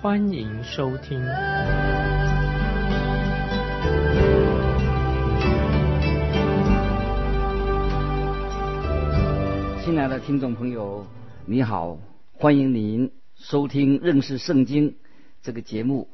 欢迎收听。亲爱的听众朋友，你好，欢迎您收听认识圣经这个节目，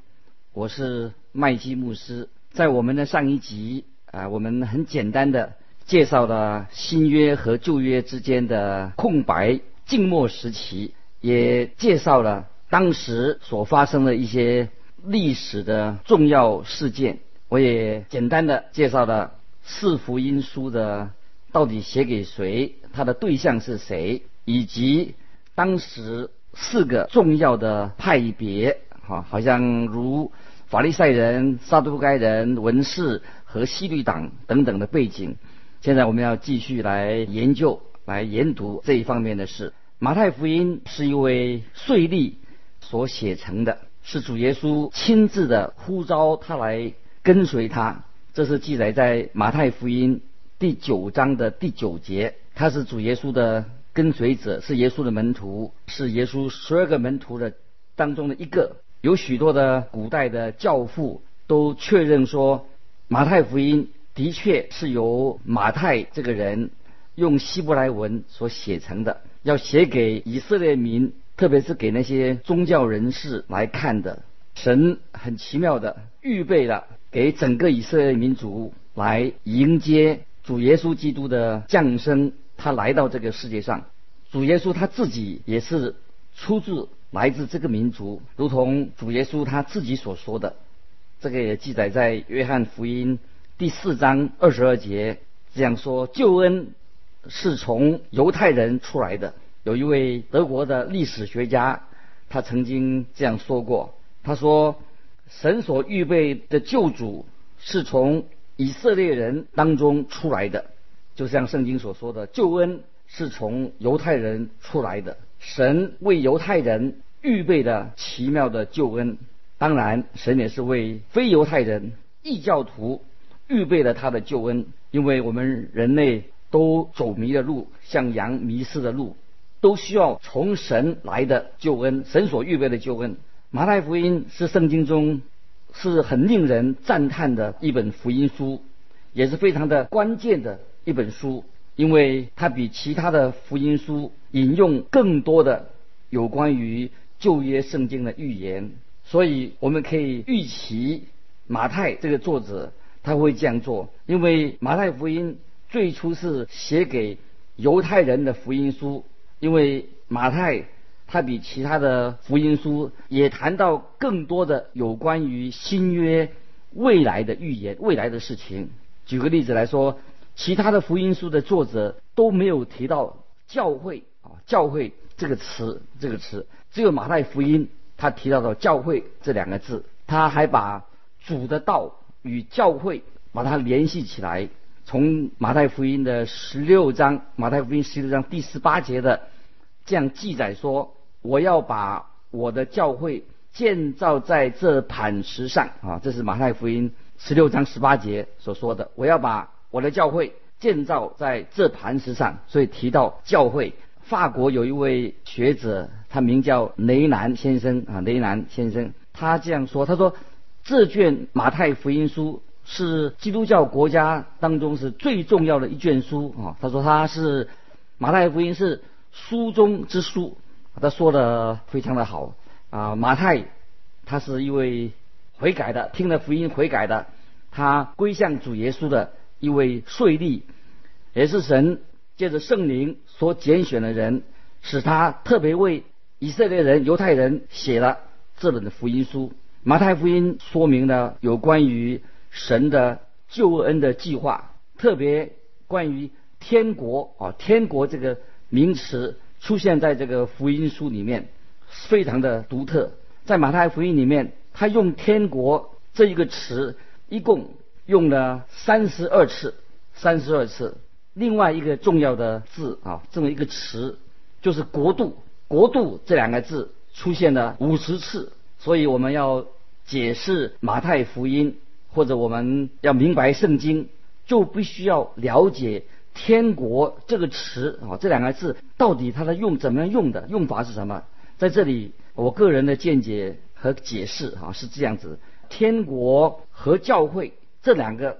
我是麦基牧师。在我们的上一集我们很简单的介绍了新约和旧约之间的空白静默时期，也介绍了当时所发生的一些历史的重要事件。我也简单的介绍了四福音书的到底写给谁，它的对象是谁，以及当时四个重要的派别，好像如法利赛人、撒都该人、文士和希律党等等的背景。现在我们要继续来研究、来研读这一方面的事。马太福音是一位税吏所写成的，是主耶稣亲自的呼召他来跟随他，这是记载在马太福音第9章的第9节。他是主耶稣的跟随者，是耶稣的门徒，是耶稣12个门徒的当中的一个。有许多的古代的教父都确认说，马太福音的确是由马太这个人用希伯来文所写成的，要写给以色列民，特别是给那些宗教人士来看的。神很奇妙的预备了给整个以色列民族来迎接主耶稣基督的降生，他来到这个世界上。主耶稣他自己也是来自这个民族，如同主耶稣他自己所说的，这个也记载在约翰福音第4章22节，这样说：救恩是从犹太人出来的。有一位德国的历史学家，他曾经这样说过，他说神所预备的救主是从以色列人当中出来的，就像圣经所说的，救恩是从犹太人出来的。神为犹太人预备的奇妙的救恩，当然神也是为非犹太人、异教徒预备了他的救恩。因为我们人类都走迷的路，像羊迷失的路，都需要从神来的救恩，神所预备的救恩。马太福音是圣经中是很令人赞叹的一本福音书，也是非常的关键的一本书，因为它比其他的福音书引用更多的有关于旧约圣经的预言，所以我们可以预期马太这个作者他会这样做。因为马太福音最初是写给犹太人的福音书，因为马太他比其他的福音书也谈到更多的有关于新约未来的预言、未来的事情。举个例子来说，其他的福音书的作者都没有提到教会这个词，只有马太福音他提到了教会这两个字。他还把主的道与教会把它联系起来，从马太福音的16章，马太福音16章第18节的这样记载说，我要把我的教会建造在这磐石上啊，这是马太福音16章18节所说的，我要把我的教会建造在这磐石上，所以提到教会。法国有一位学者，他名叫雷南先生，他这样说，他说这卷马太福音书是基督教国家当中是最重要的一卷书啊。他说他是马太福音是书中之书，他说的非常的好啊。马太他是一位悔改的，听了福音悔改的，他归向主耶稣的一位税吏，也是神借着圣灵所拣选的人，使他特别为以色列人、犹太人写了这本福音书。马太福音说明了有关于神的救恩的计划，特别关于天国啊，天国这个名词出现在这个福音书里面，非常的独特。在马太福音里面，他用天国这一个词一共用了32次。另外一个重要的字啊，这么一个词就是国度，国度这两个字出现了50次。所以我们要解释马太福音，或者我们要明白圣经，就必须要了解天国这个词啊，这两个字到底它的怎么样用法是什么。在这里我个人的见解和解释啊是这样子，天国和教会这两个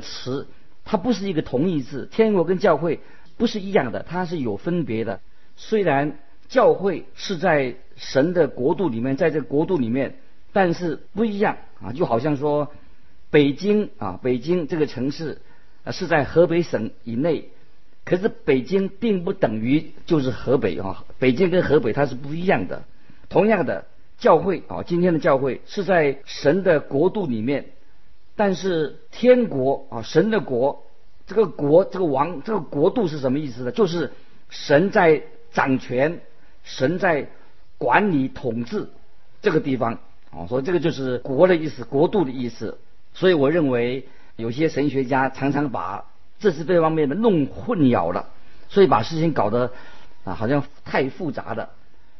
词它不是一个同义字，天国跟教会不是一样的，它是有分别的。虽然教会是在神的国度里面，在这个国度里面，但是不一样啊，就好像说北京这个城市是在河北省以内，可是北京并不等于就是河北啊，北京跟河北它是不一样的。同样的，教会啊，今天的教会是在神的国度里面，但是天国啊，神的国，这个国，这个王，这个国度是什么意思呢？就是神在掌权，神在管理统治这个地方啊，所以这个就是国的意思，国度的意思。所以我认为有些神学家常常把这是这方面的弄混淆了，所以把事情搞得啊好像太复杂了。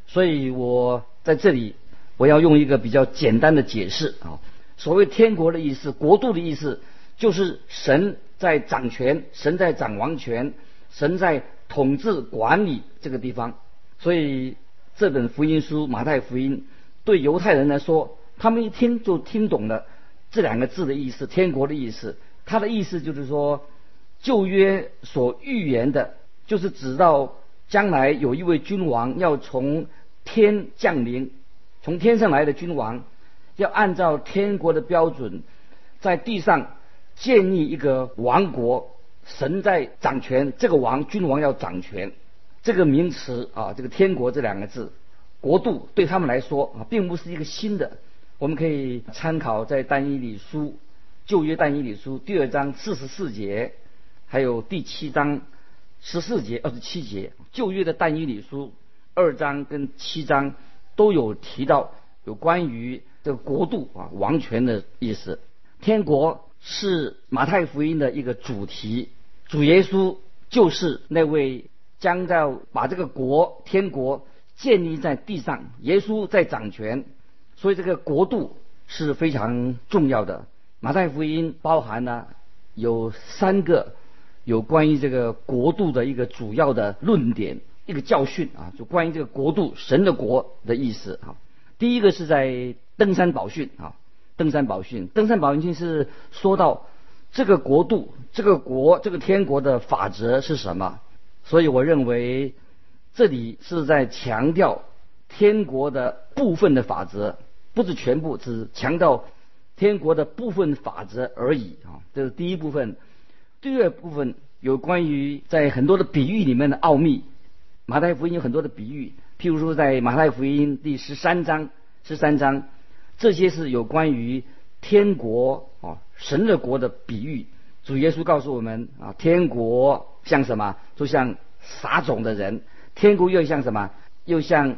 所以我在这里我要用一个比较简单的解释啊。所谓天国的意思，国度的意思，就是神在掌权，神在掌王权，神在统治管理这个地方。所以这本福音书马太福音对犹太人来说，他们一听就听懂了这两个字的意思，天国的意思。它的意思就是说，旧约所预言的，就是指到将来有一位君王要从天降临，从天上来的君王要按照天国的标准，在地上建立一个王国，神在掌权，这个王，君王要掌权。这个名词啊，这个天国这两个字，国度对他们来说啊，并不是一个新的。我们可以参考在但以理书，旧约但以理书2章44节，还有第7章14节、27节，旧约的但以理书2章跟7章都有提到有关于这个国度啊，王权的意思。天国是马太福音的一个主题，主耶稣就是那位将要把这个国，天国建立在地上，耶稣在掌权，所以这个国度是非常重要的。马太福音包含了有3个有关于这个国度的一个主要的论点，一个教训啊，就关于这个国度，神的国的意思啊。第一个是在登山宝训啊，登山宝训是说到这个国度，这个国，这个天国的法则是什么。所以我认为这里是在强调天国的部分的法则，不是全部，只强调天国的部分法则而已啊。这是第一部分。第二部分有关于在很多的比喻里面的奥秘。马太福音有很多的比喻，譬如说在马太福音第13章，这些是有关于天国啊，神的国的比喻。主耶稣告诉我们啊，天国像什么？就像撒种的人。天国又像什么？又像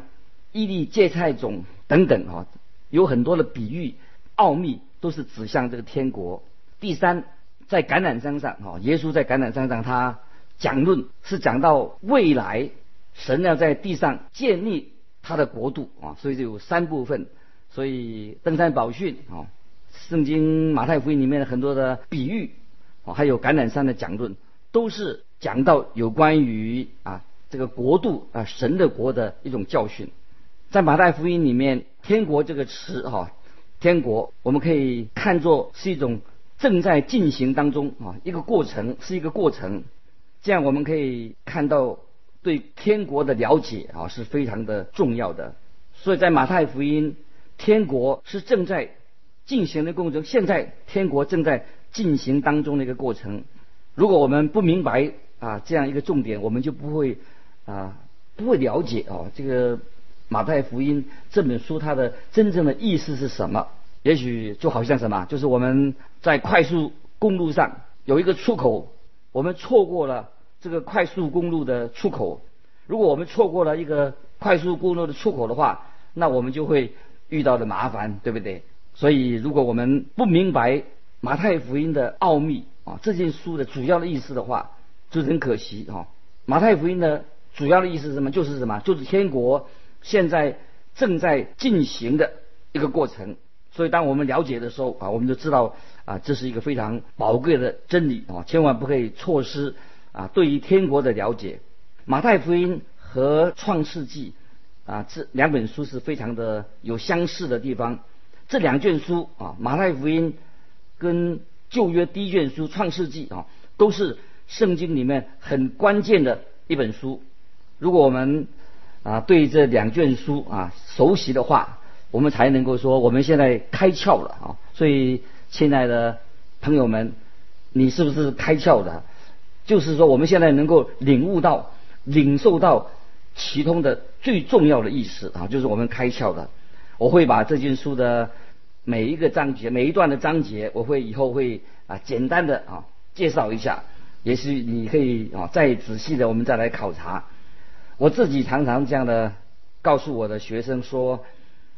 一粒芥菜种等等啊，有很多的比喻奥秘都是指向这个天国。第三，在橄榄山上啊，耶稣在橄榄山上他讲论是讲到未来神要在地上建立他的国度啊，所以就有3部分。所以登山宝训啊，圣经马太福音里面的很多的比喻啊，还有橄榄山的讲论，都是讲到有关于啊这个国度啊，神的国的一种教训。在马太福音里面，天国这个词啊，天国我们可以看作是一种正在进行当中啊，一个过程，是一个过程。这样我们可以看到对天国的了解啊是非常的重要的。所以在马太福音，天国是正在进行的过程，现在天国正在进行当中的一个过程。如果我们不明白啊这样一个重点，我们就不会了解啊这个马太福音这本书它的真正的意思是什么。也许就好像什么，就是我们在快速公路上有一个出口，我们错过了这个快速公路的出口。如果我们错过了一个快速公路的出口的话，那我们就会遇到的麻烦，对不对？所以如果我们不明白马太福音的奥秘啊，这件书的主要的意思的话，就很可惜啊。马太福音的主要的意思是什么？就是什么？就是天国现在正在进行的一个过程。所以当我们了解的时候啊，我们就知道啊，这是一个非常宝贵的真理啊，千万不可以错失啊对于天国的了解。马太福音和创世纪啊，这两本书是非常的有相似的地方。这两卷书啊，马太福音跟旧约第一卷书创世纪啊，都是圣经里面很关键的一本书。如果我们啊对这两卷书啊熟悉的话，我们才能够说我们现在开窍了啊。所以亲爱的朋友们，你是不是开窍了？就是说我们现在能够领悟到、领受到其中的最重要的意思啊，就是我们开窍了。我会把这卷书的每一个章节、每一段的章节，我会以后会啊简单的啊介绍一下，也许你可以啊再仔细的我们再来考察。我自己常常这样的告诉我的学生说，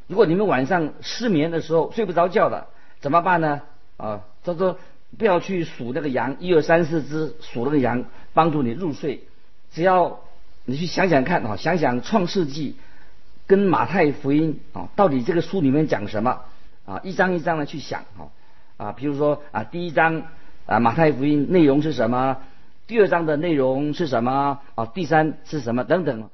如果你们晚上失眠的时候睡不着觉了，怎么办呢？啊，他说不要去数那个羊，1、2、3、4只数那个羊，帮助你入睡。只要你去想想看啊，想想创世纪跟马太福音啊，到底这个书里面讲什么啊？一章一章的去想啊，比如说啊，第一章啊马太福音内容是什么？第二章的内容是什么？啊，第三是什么？等等。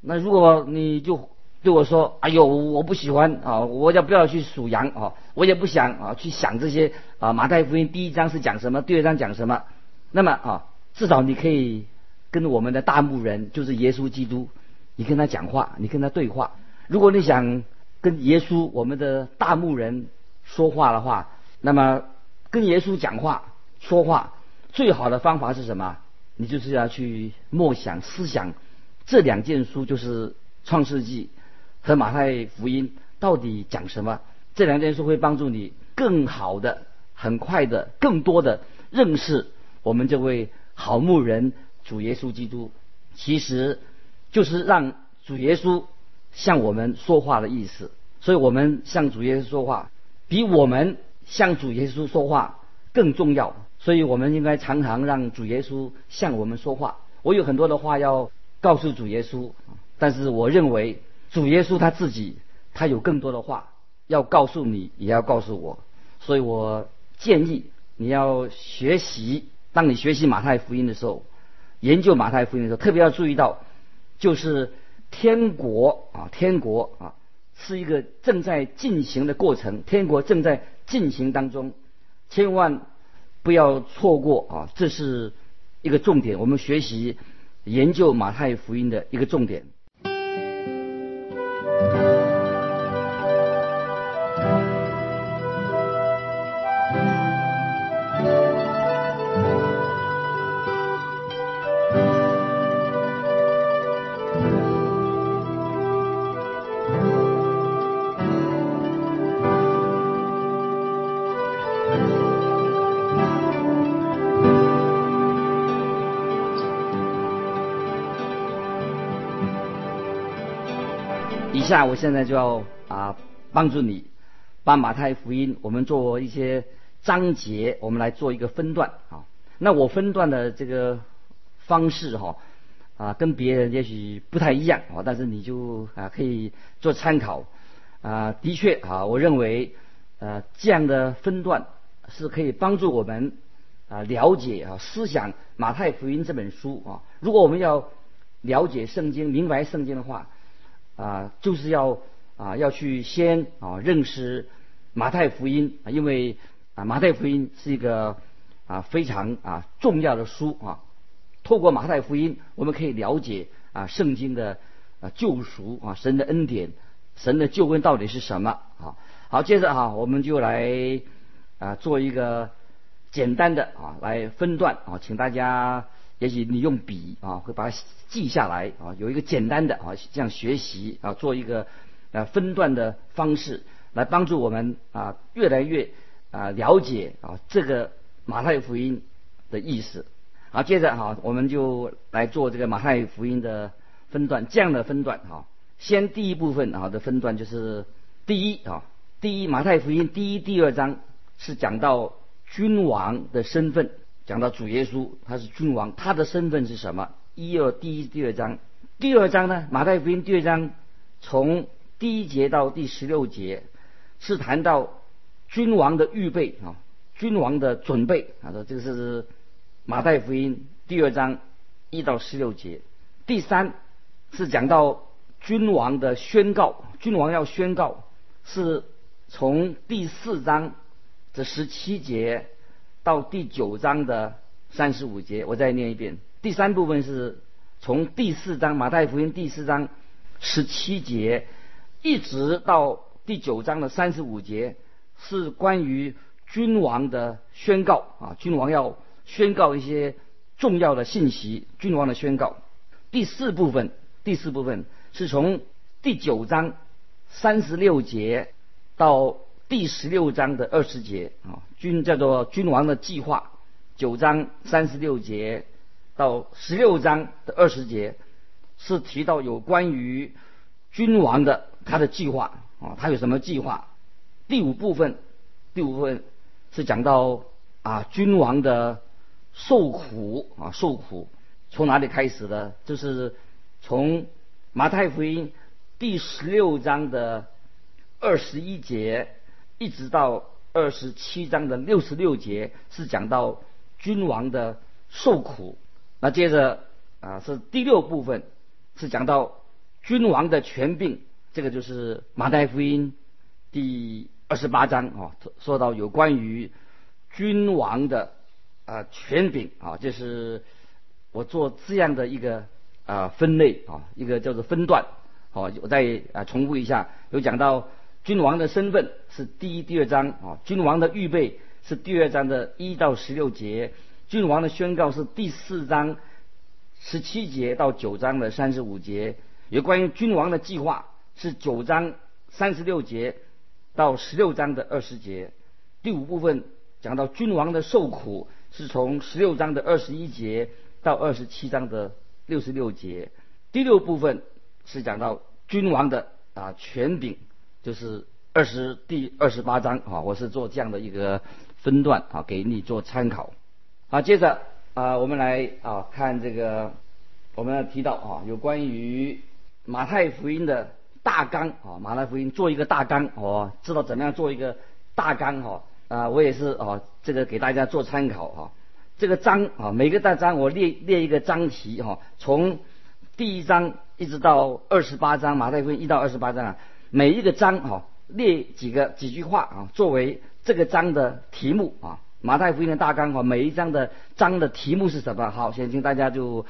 那如果你就对我说，哎呦，我不喜欢啊，我要不要去数羊啊？我也不想啊去想这些啊。马太福音第一章是讲什么？第二章讲什么？那么啊，至少你可以跟我们的大牧人，就是耶稣基督。你跟他讲话，你跟他对话。如果你想跟耶稣我们的大牧人说话的话，那么跟耶稣讲话说话最好的方法是什么？你就是要去默想思想这两件书，就是创世纪和马太福音到底讲什么。这两件书会帮助你更好的、很快的、更多的认识我们这位好牧人主耶稣基督。其实就是让主耶稣向我们说话的意思，所以我们向主耶稣说话，比我们向主耶稣说话更重要。所以我们应该常常让主耶稣向我们说话。我有很多的话要告诉主耶稣，但是我认为主耶稣他自己，他有更多的话要告诉你，也要告诉我。所以我建议你要学习，当你学习马太福音的时候，研究马太福音的时候，特别要注意到，就是天国是一个正在进行的过程，天国正在进行当中，千万不要错过啊！这是一个重点，我们学习研究马太福音的一个重点。我现在就要帮助你把马太福音我们做一些章节，我们来做一个分段啊。那我分段的这个方式跟别人也许不太一样啊，但是你就可以做参考啊。的确啊，我认为这样的分段是可以帮助我们了解思想马太福音这本书啊。如果我们要了解圣经、明白圣经的话，就是要去先认识马太福音，因为马太福音是一个非常重要的书啊。透过马太福音，我们可以了解圣经的救赎神的恩典、神的救恩到底是什么啊。好，接着我们就来做一个简单的来分段啊，请大家。也许你用笔会把它记下来有一个简单的这样学习做一个分段的方式，来帮助我们越来越了解这个马太福音的意思。好，接着我们就来做这个马太福音的分段，这样的分段先第一部分的分段就是第一，马太福音第一、第二章是讲到君王的身份，讲到主耶稣他是君王，他的身份是什么？第一、第二章。第二章呢，马太福音第二章从第一节到第16节是谈到君王的预备啊，君王的准备啊，这个是马太福音第二章1到16节。第三是讲到君王的宣告，君王要宣告，是从第4章的17节到第9章的35节。我再念一遍，第三部分是从第4章马太福音第4章17节一直到第9章的35节，是关于君王的宣告啊，君王要宣告一些重要的信息，君王的宣告。第四部分是从第9章36节到第16章的20节啊，叫做君王的计划。9章36节到16章的20节是提到有关于君王的他的计划啊，他有什么计划。第五部分是讲到君王的受苦从哪里开始的，就是从马太福音第16章的21节一直到27章的66节，是讲到君王的受苦。那接着是第六部分，是讲到君王的权柄，这个就是马太福音第28章啊，说到有关于君王的权柄啊，就是我做这样的一个分类啊，一个叫做分段。好，我再重复一下，有讲到君王的身份是第一、第二章啊，君王的预备是第二章的1到16节，君王的宣告是第4章17节到9章的35节，有关于君王的计划是9章36节到16章的20节。第五部分讲到君王的受苦，是从16章的21节到27章的66节。第六部分是讲到君王的权柄，就是第28章啊，我是做这样的一个分段啊，给你做参考啊。接着我们来看这个，我们要提到有关于马太福音的大纲啊，马太福音做一个大纲哦，知道怎么样做一个大纲哈啊，我也是这个给大家做参考哈。这个章啊，每个大章我列一个章题哈，从第一章一直到28章，马太福音1到28章啊，每一个章列几句话啊，作为这个章的题目啊。马太福音的大纲啊，每一章的章的题目是什么？好，先请大家就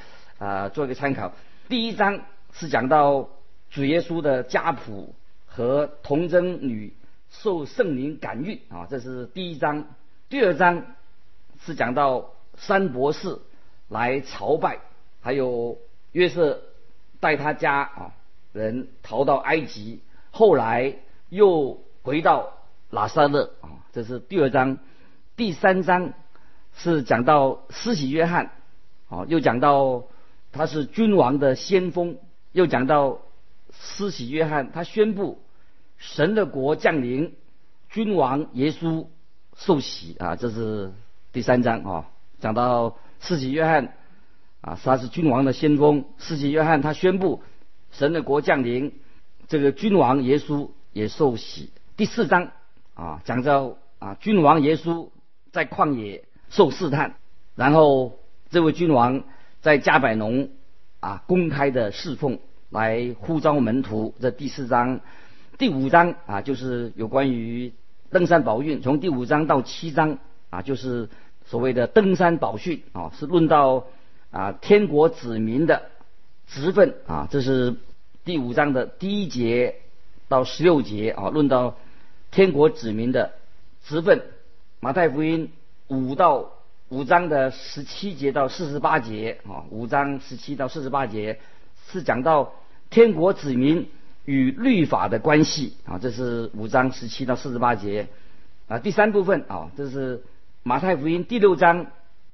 做一个参考。第一章是讲到主耶稣的家谱和童贞女受圣灵感孕啊，这是第一章。第二章是讲到三博士来朝拜，还有约瑟带他家人逃到埃及，后来又回到拿撒勒啊，这是第二章。第三章是讲到施洗约翰啊，又讲到他是君王的先锋，又讲到施洗约翰他宣布神的国降临，君王耶稣受洗啊，这是第三章啊，讲到施洗约翰啊，他是君王的先锋，施洗约翰他宣布神的国降临，这个君王耶稣也受洗。第四章啊，讲到君王耶稣在旷野受试探，然后这位君王在加百农公开的侍奉，来呼召门徒，这第四章。第五章就是有关于登山宝训，从第5章到7章就是所谓的登山宝训是论到天国子民的职分这是第5章的1节到16节论到天国子民的职分。马太福音5章的17节到48节5章17到48节是讲到天国子民与律法的关系这是5章17到48节第三部分这是马太福音第6章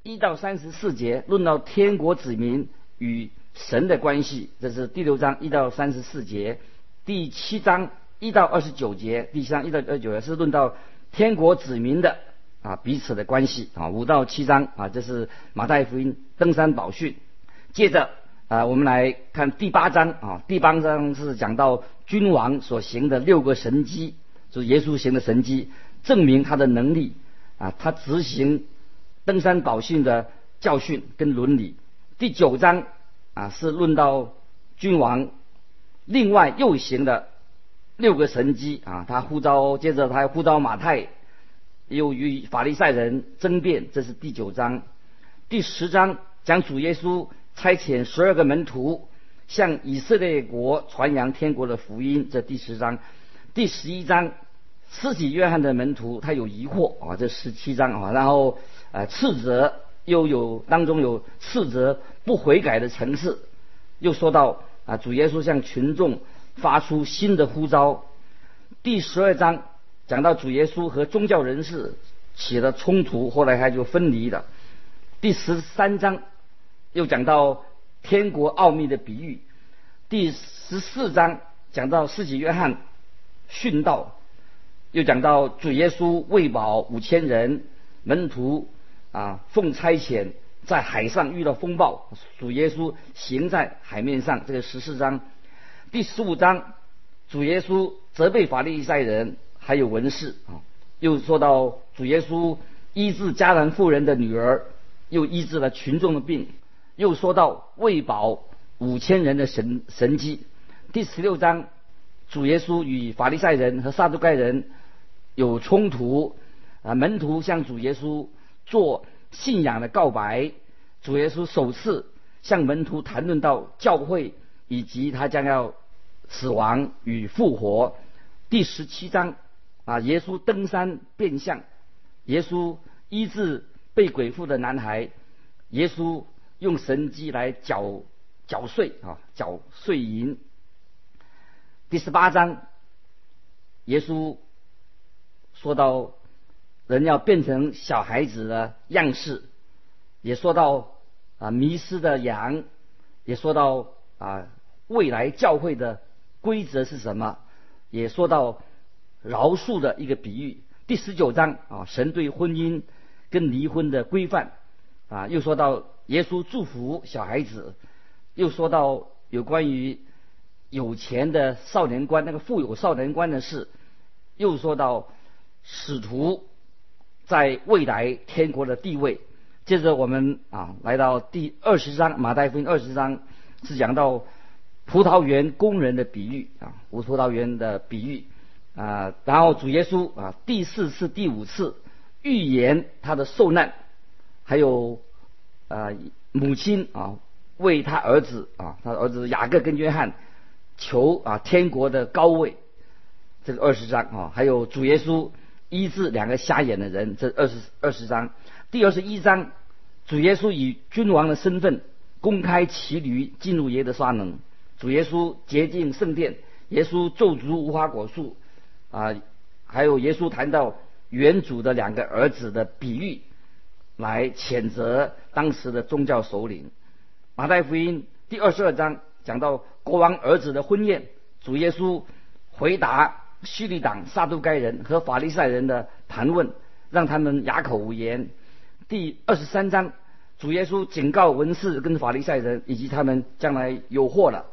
1到34节，论到天国子民与神的关系，这是第6章1到34节。第7章1到29节，第3 1到29节是论到天国子民的彼此的关系5到7章这是马太福音登山宝训。接着我们来看第8章第8章是讲到君王所行的6个神迹，就是耶稣行的神迹，证明他的能力他执行登山宝训的教训跟伦理。第9章是论到君王另外又行的6个神迹他呼召，接着他呼召马太，又与法利赛人争辩，这是第9章。第10章讲主耶稣差遣12个门徒向以色列国传扬天国的福音，这第10章。第11章施洗约翰的门徒他有疑惑这17章然后斥责，又有当中有斥责不悔改的层次，又说到主耶稣向群众发出新的呼召。第12章讲到主耶稣和宗教人士起了冲突，后来他就分离了。第13章又讲到天国奥秘的比喻。第14章讲到施洗约翰殉道，又讲到主耶稣喂饱5000人，门徒奉差遣在海上遇到风暴，主耶稣行在海面上，这个14章。第15章主耶稣责备法利赛人还有文士又说到主耶稣医治迦南妇人的女儿，又医治了群众的病，又说到喂饱5000人的神迹。第16章主耶稣与法利赛人和撒都该人有冲突门徒向主耶稣做信仰的告白，主耶稣首次向门徒谈论到教会以及他将要死亡与复活。第17章耶稣登山变相，耶稣医治被鬼附的男孩，耶稣用神迹来缴税银。第18章耶稣说到人要变成小孩子的样式，也说到迷失的羊，也说到未来教会的规则是什么，也说到饶恕的一个比喻。第19章神对婚姻跟离婚的规范又说到耶稣祝福小孩子，又说到有关于有钱的少年官，那个富有少年官的事，又说到使徒在未来天国的地位。接着我们来到第20章，马太福音20章是讲到葡萄园工人的比喻无葡萄园的比喻然后主耶稣第4次第5次预言他的受难，还有母亲为他儿子他的儿子雅各跟约翰求天国的高位，这个20章还有主耶稣医治2个瞎眼的人，这20章。第21章主耶稣以君王的身份公开骑驴进入耶路撒冷，主耶稣洁净圣殿，耶稣咒诅无花果树还有耶稣谈到原主的2个儿子的比喻，来谴责当时的宗教首领。马太福音第22章讲到国王儿子的婚宴，主耶稣回答叙利党、撒都该人和法利赛人的盘问，让他们哑口无言。第23章主耶稣警告文士跟法利赛人以及他们将来有祸了，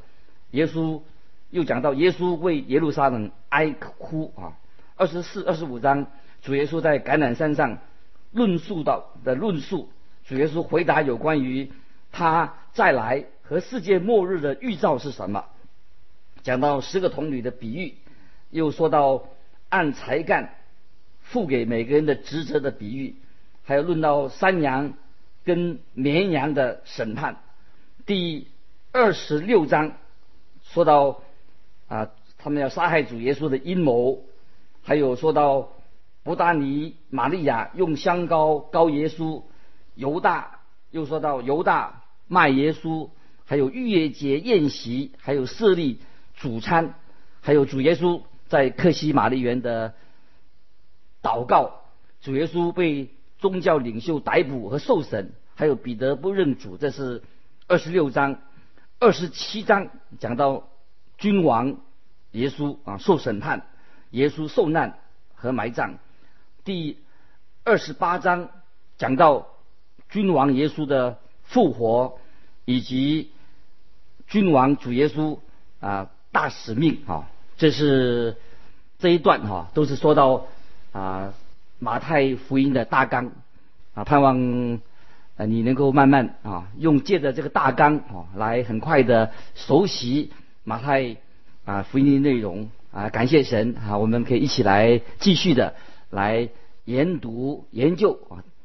耶稣又讲到耶稣为耶路撒冷哀哭24、25章主耶稣在橄榄山上论述主耶稣回答有关于他再来和世界末日的预兆是什么，讲到10个童女的比喻，又说到按才干付给每个人的职责的比喻，还有论到山羊跟绵羊的审判。第26章说到他们要杀害主耶稣的阴谋，还有说到伯大尼玛利亚用香膏膏耶稣，犹大又说到犹大卖耶稣，还有逾越节宴席，还有设立主餐，还有主耶稣在客西马尼园的祷告，主耶稣被宗教领袖逮捕和受审，还有彼得不认主，这是26章。27章讲到君王耶稣啊受审判，耶稣受难和埋葬。第28章讲到君王耶稣的复活，以及君王主耶稣啊大使命啊，这是这一段哈、啊、都是说到啊马太福音的大纲啊，盼望你能够慢慢啊用借着这个大纲啊来很快的熟悉马太啊福音的内容啊，感谢神啊，我们可以一起来继续的来研读研究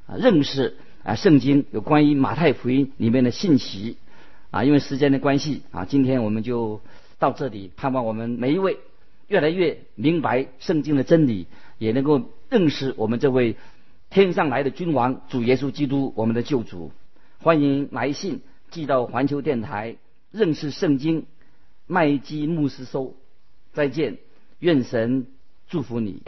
啊认识啊圣经有关于马太福音里面的信息啊，因为时间的关系啊，今天我们就到这里，盼望我们每一位越来越明白圣经的真理，也能够认识我们这位天上来的君王主耶稣基督我们的救主。欢迎来信寄到环球电台认识圣经麦基牧师收。再见，愿神祝福你。